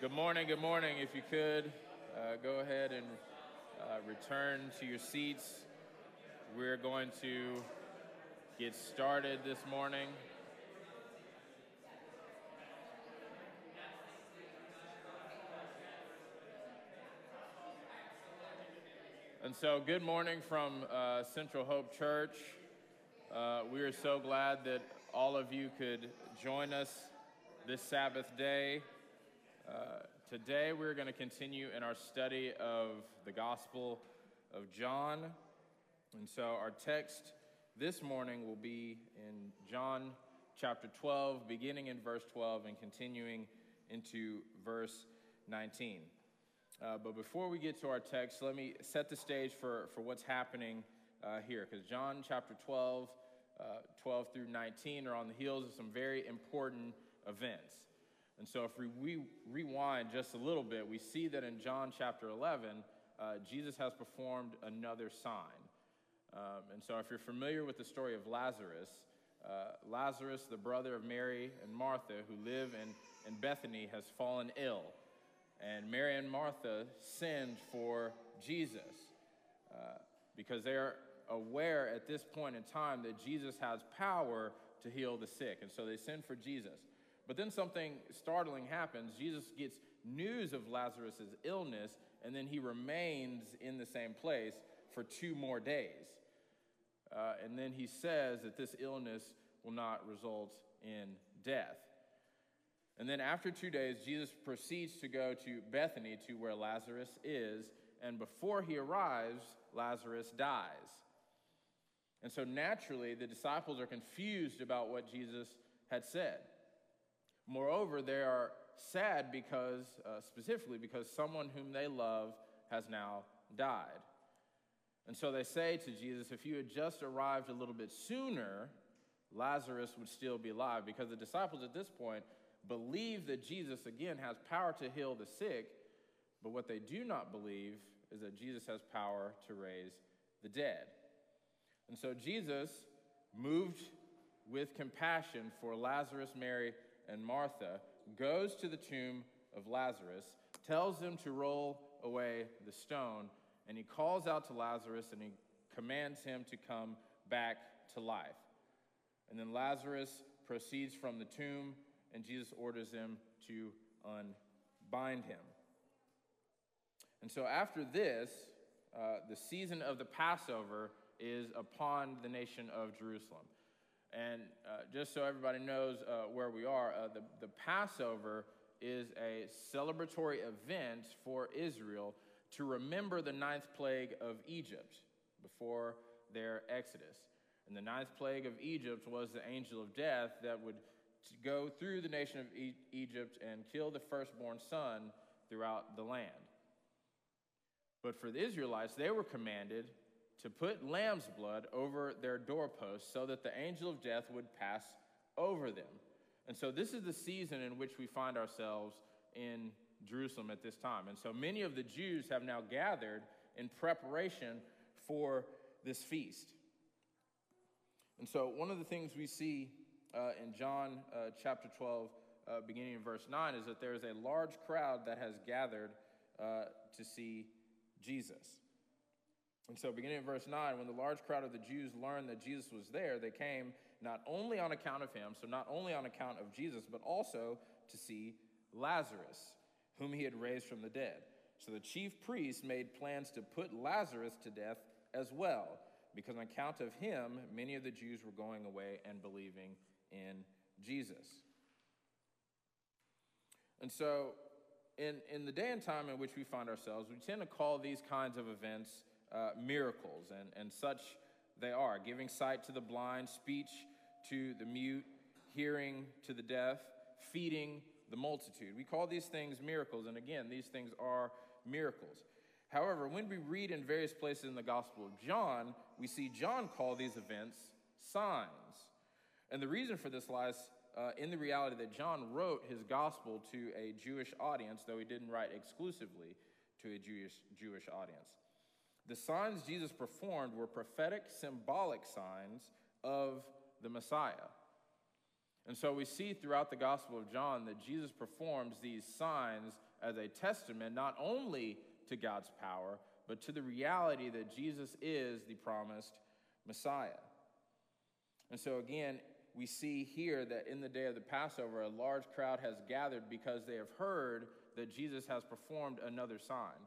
Good morning, good morning. If you could, go ahead and return to your seats. We're going to get started this morning. And so, good morning from Central Hope Church. We are so glad that all of you could join us this Sabbath day. Today we're going to continue in our study of the Gospel of John. And so our text this morning will be in John chapter 12, beginning in verse 12 and continuing into verse 19. But before we get to our text, let me set the stage for what's happening here, because John chapter 12, 12 through 19 are on the heels of some very important events. And so if we rewind just a little bit, we see that in John chapter 11, Jesus has performed another sign. And so if you're familiar with the story of Lazarus, Lazarus, the brother of Mary and Martha, who live in Bethany, has fallen ill. And Mary and Martha sinned for Jesus because they are aware at this point in time that Jesus has power to heal the sick. And so they sinned for Jesus. But then something startling happens. Jesus gets news of Lazarus' illness, and then he remains in the same place for 2 more days. And then he says that this illness will not result in death. And then after 2 days, Jesus proceeds to go to Bethany, to where Lazarus is, and before he arrives, Lazarus dies. And so naturally, the disciples are confused about what Jesus had said. Moreover, they are sad because, specifically because someone whom they love has now died. And so they say to Jesus, if you had just arrived a little bit sooner, Lazarus would still be alive. Because the disciples at this point believe that Jesus, again, has power to heal the sick. But what they do not believe is that Jesus has power to raise the dead. And so Jesus, moved with compassion for Lazarus, Mary, and Martha, goes to the tomb of Lazarus, tells them to roll away the stone, and he calls out to Lazarus and he commands him to come back to life. And then Lazarus proceeds from the tomb, and Jesus orders him to unbind him. And so after this, the season of the Passover is upon the nation of Jerusalem. And just so everybody knows where we are, the Passover is a celebratory event for Israel to remember the 9th plague of Egypt before their Exodus. And the 9th plague of Egypt was the angel of death that would go through the nation of Egypt and kill the firstborn son throughout the land. But for the Israelites, they were commanded to put lamb's blood over their doorposts so that the angel of death would pass over them. And so this is the season in which we find ourselves in Jerusalem at this time. And so many of the Jews have now gathered in preparation for this feast. And so one of the things we see in John chapter 12, beginning in verse 9, is that there is a large crowd that has gathered to see Jesus. And so beginning in verse 9, when the large crowd of the Jews learned that Jesus was there, they came not only on account of him, so not only on account of Jesus, but also to see Lazarus, whom he had raised from the dead. So the chief priests made plans to put Lazarus to death as well, because on account of him, many of the Jews were going away and believing in Jesus. And so in the day and time in which we find ourselves, we tend to call these kinds of events miracles, and such they are, giving sight to the blind, speech to the mute, hearing to the deaf, feeding the multitude. We call these things miracles, and again, these things are miracles. However, when we read in various places in the Gospel of John, we see John call these events signs. And the reason for this lies in the reality that John wrote his Gospel to a Jewish audience, though he didn't write exclusively to a Jewish audience. The signs Jesus performed were prophetic, symbolic signs of the Messiah. And so we see throughout the Gospel of John that Jesus performs these signs as a testament not only to God's power, but to the reality that Jesus is the promised Messiah. And so again, we see here that in the day of the Passover, a large crowd has gathered because they have heard that Jesus has performed another sign.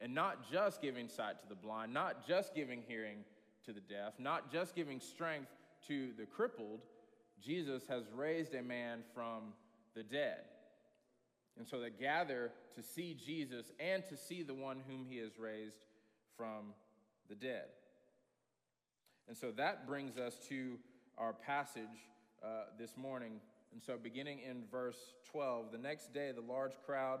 And not just giving sight to the blind, not just giving hearing to the deaf, not just giving strength to the crippled, Jesus has raised a man from the dead. And so they gather to see Jesus and to see the one whom he has raised from the dead. And so that brings us to our passage this morning. And so beginning in verse 12, the next day the large crowd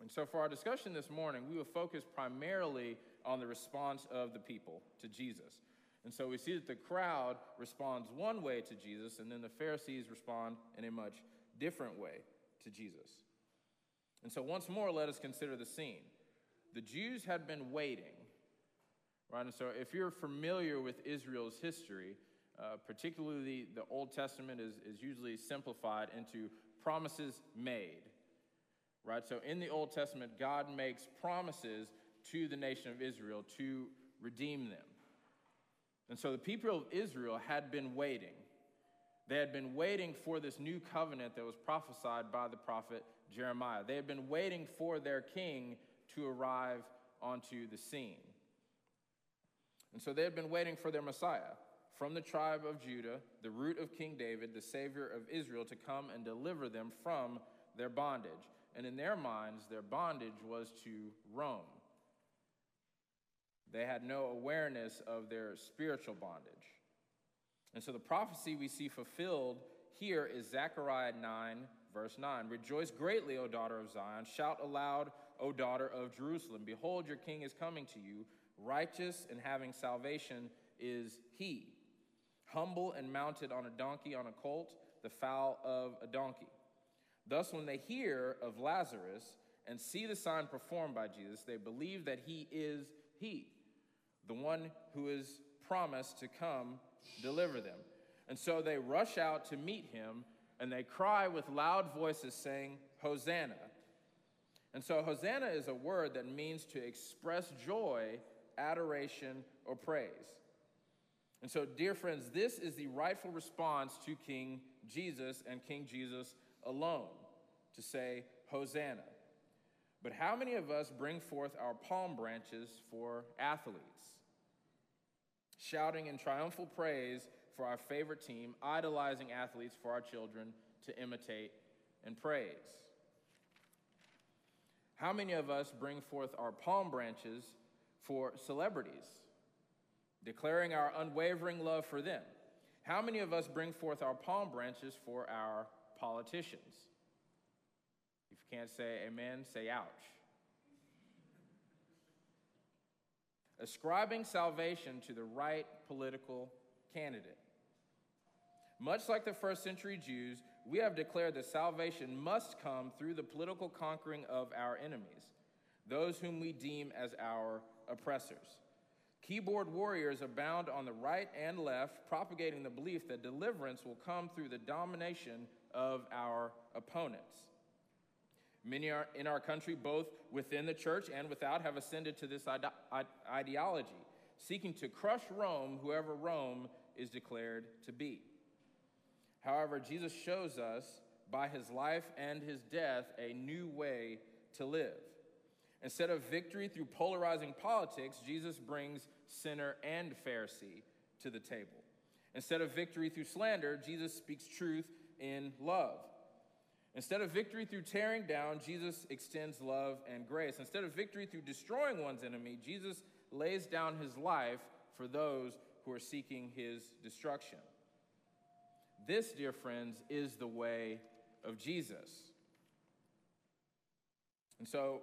And so for our discussion this morning, we will focus primarily on the response of the people to Jesus. And so we see that the crowd responds one way to Jesus, and then the Pharisees respond in a much different way to Jesus. And so once more, let us consider the scene. The Jews had been waiting, right? And so if you're familiar with Israel's history, particularly the Old Testament is usually simplified into promises made, right? So in the Old Testament, God makes promises to the nation of Israel to redeem them. And so the people of Israel had been waiting. They had been waiting for this new covenant that was prophesied by the prophet Jeremiah. They had been waiting for their king to arrive onto the scene. And so they had been waiting for their Messiah from the tribe of Judah, the root of King David, the Savior of Israel, to come and deliver them from their bondage. And in their minds, their bondage was to Rome. They had no awareness of their spiritual bondage. And so the prophecy we see fulfilled here is Zechariah 9, verse 9. "Rejoice greatly, O daughter of Zion. Shout aloud, O daughter of Jerusalem. Behold, your king is coming to you. Righteous and having salvation is he. Humble and mounted on a donkey, on a colt, the foal of a donkey." Thus, when they hear of Lazarus and see the sign performed by Jesus, they believe that he is he, the one who is promised to come deliver them. And so they rush out to meet him, and they cry with loud voices, saying, "Hosanna." And so Hosanna is a word that means to express joy, adoration, or praise. And so, dear friends, this is the rightful response to King Jesus and King Jesus alone, to say, "Hosanna." But how many of us bring forth our palm branches for athletes, shouting in triumphal praise for our favorite team, idolizing athletes for our children to imitate and praise? How many of us bring forth our palm branches for celebrities, declaring our unwavering love for them? How many of us bring forth our palm branches for our politicians? If you can't say amen, say ouch. Ascribing salvation to the right political candidate. Much like the first century Jews, we have declared that salvation must come through the political conquering of our enemies, those whom we deem as our oppressors. Keyboard warriors abound on the right and left, propagating the belief that deliverance will come through the domination of our opponents. Many are in our country, both within the church and without, have ascended to this ideology, seeking to crush Rome, whoever Rome is declared to be. However, Jesus shows us by his life and his death, a new way to live. Instead of victory through polarizing politics, Jesus brings sinner and Pharisee to the table. Instead of victory through slander, Jesus speaks truth in love. Instead of victory through tearing down, Jesus extends love and grace. Instead of victory through destroying one's enemy, Jesus lays down his life for those who are seeking his destruction. This, dear friends, is the way of Jesus. And so,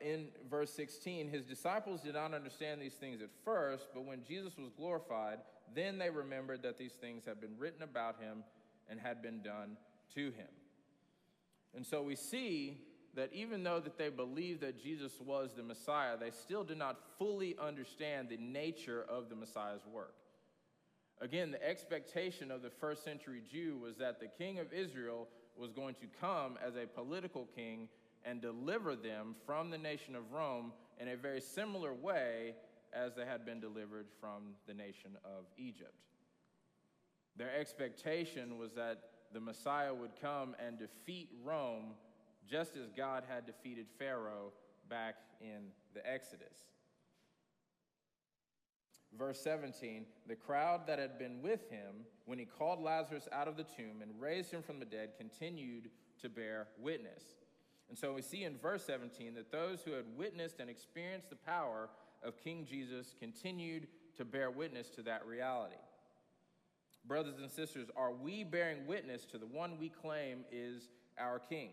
in verse 16, his disciples did not understand these things at first, but when Jesus was glorified, then they remembered that these things had been written about him and had been done to him. And so we see that even though that they believed that Jesus was the Messiah, they still did not fully understand the nature of the Messiah's work. Again, the expectation of the first century Jew was that the king of Israel was going to come as a political king and deliver them from the nation of Rome in a very similar way as they had been delivered from the nation of Egypt. Their expectation was that the Messiah would come and defeat Rome just as God had defeated Pharaoh back in the Exodus. Verse 17, the crowd that had been with him when he called Lazarus out of the tomb and raised him from the dead continued to bear witness. And so we see in verse 17 that those who had witnessed and experienced the power of King Jesus continued to bear witness to that reality. Brothers and sisters, are we bearing witness to the one we claim is our King?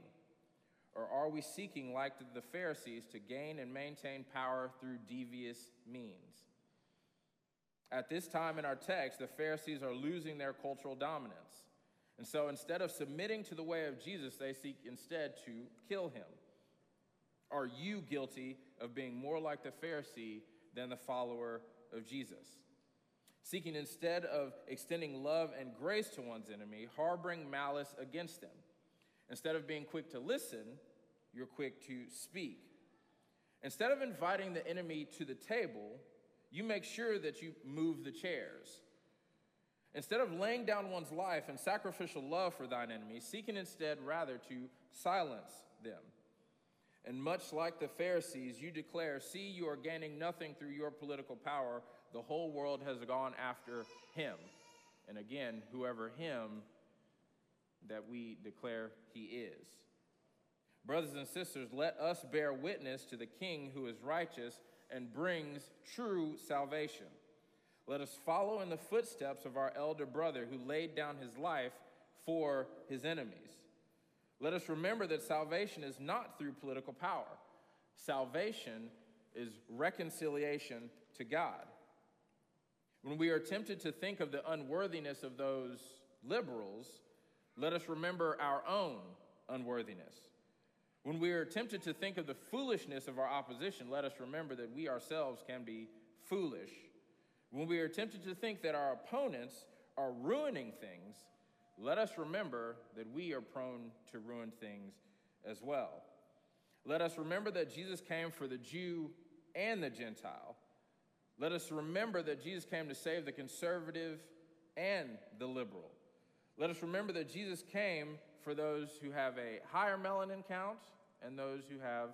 Or are we seeking, like the Pharisees, to gain and maintain power through devious means? At this time in our text, the Pharisees are losing their cultural dominance. And so instead of submitting to the way of Jesus, they seek instead to kill him. Are you guilty of being more like the Pharisee than the follower of Jesus? Seeking instead of extending love and grace to one's enemy, harboring malice against them. Instead of being quick to listen, you're quick to speak. Instead of inviting the enemy to the table, you make sure that you move the chairs. Instead of laying down one's life in sacrificial love for thine enemies, seeking instead rather to silence them. And much like the Pharisees, you declare, see, you are gaining nothing through your political power. The whole world has gone after him. And again, whoever him that we declare he is. Brothers and sisters, let us bear witness to the King who is righteous and brings true salvation. Let us follow in the footsteps of our elder brother who laid down his life for his enemies. Let us remember that salvation is not through political power. Salvation is reconciliation to God. When we are tempted to think of the unworthiness of those liberals, let us remember our own unworthiness. When we are tempted to think of the foolishness of our opposition, let us remember that we ourselves can be foolish. When we are tempted to think that our opponents are ruining things, let us remember that we are prone to ruin things as well. Let us remember that Jesus came for the Jew and the Gentile. Let us remember that Jesus came to save the conservative and the liberal. Let us remember that Jesus came for those who have a higher melanin count and those who have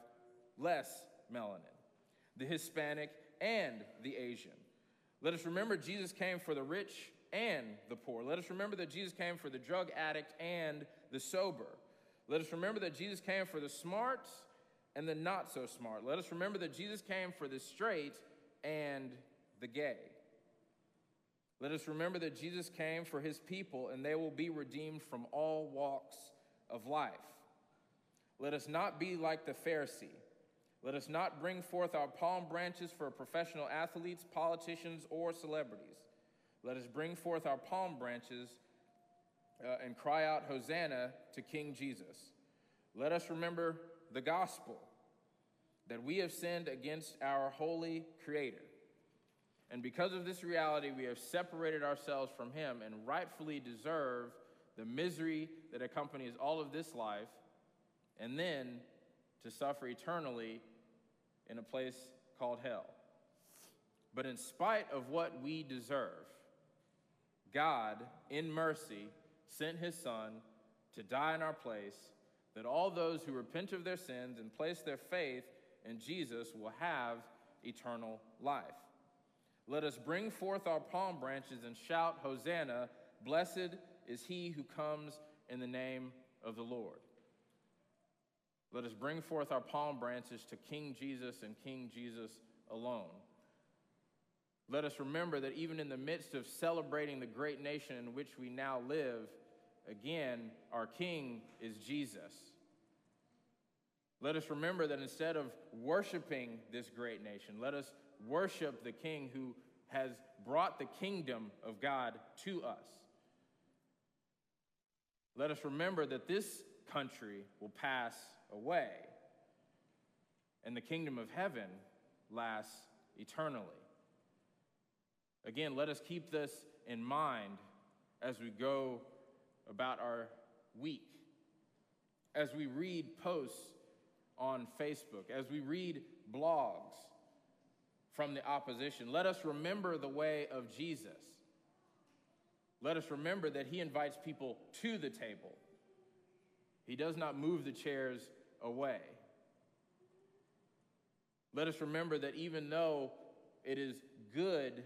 less melanin, the Hispanic and the Asian. Let us remember Jesus came for the rich and the poor. Let us remember that Jesus came for the drug addict and the sober. Let us remember that Jesus came for the smart and the not so smart. Let us remember that Jesus came for the straight and the gay. Let us remember that Jesus came for his people and they will be redeemed from all walks of life. Let us not be like the Pharisee. Let us not bring forth our palm branches for professional athletes, politicians, or celebrities. Let us bring forth our palm branches and cry out, Hosanna to King Jesus. Let us remember the gospel, that we have sinned against our holy Creator. And because of this reality, we have separated ourselves from him and rightfully deserve the misery that accompanies all of this life, and then to suffer eternally in a place called hell. But in spite of what we deserve, God, in mercy, sent his Son to die in our place, that all those who repent of their sins and place their faith in Jesus will have eternal life. Let us bring forth our palm branches and shout, Hosanna, blessed is he who comes in the name of the Lord. Let us bring forth our palm branches to King Jesus and King Jesus alone. Let us remember that even in the midst of celebrating the great nation in which we now live, again, our King is Jesus. Let us remember that instead of worshiping this great nation, let us worship the King who has brought the kingdom of God to us. Let us remember that this country will pass away and the kingdom of heaven lasts eternally. Again, let us keep this in mind as we go about our week, as we read posts on Facebook, as we read blogs from the opposition. Let us remember the way of Jesus. Let us remember that he invites people to the table. He does not move the chairs away. Let us remember that even though it is good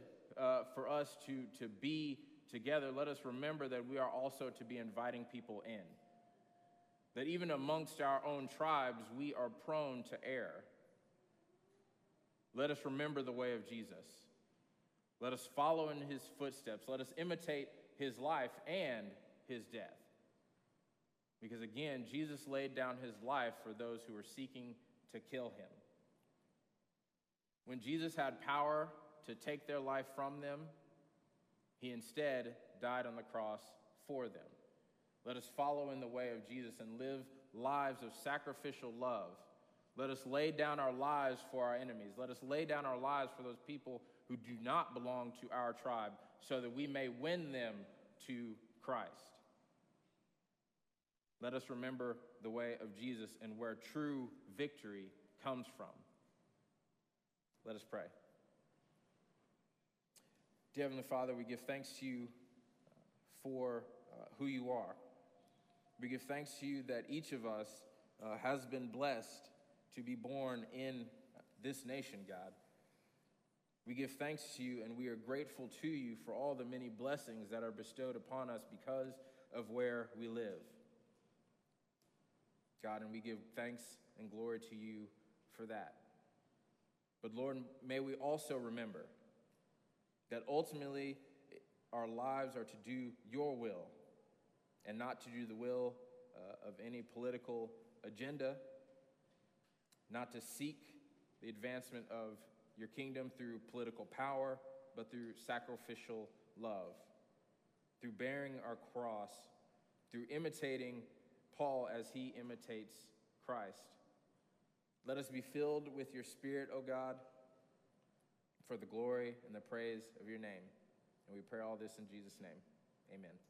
for us to be together, let us remember that we are also to be inviting people in. That even amongst our own tribes, we are prone to err. Let us remember the way of Jesus. Let us follow in his footsteps. Let us imitate his life and his death. Because again, Jesus laid down his life for those who were seeking to kill him. When Jesus had power to take their life from them, he instead died on the cross for them. Let us follow in the way of Jesus and live lives of sacrificial love. Let us lay down our lives for our enemies. Let us lay down our lives for those people who do not belong to our tribe so that we may win them to Christ. Let us remember the way of Jesus and where true victory comes from. Let us pray. Dear Heavenly Father, we give thanks to you for who you are. We give thanks to you that each of us has been blessed to be born in this nation, God. We give thanks to you and we are grateful to you for all the many blessings that are bestowed upon us because of where we live. God, and we give thanks and glory to you for that. But Lord, may we also remember that ultimately our lives are to do your will and not to do the will of any political agenda, not to seek the advancement of your kingdom through political power, but through sacrificial love, through bearing our cross, through imitating Paul as he imitates Christ. Let us be filled with your Spirit, O God, for the glory and the praise of your name. And we pray all this in Jesus' name. Amen.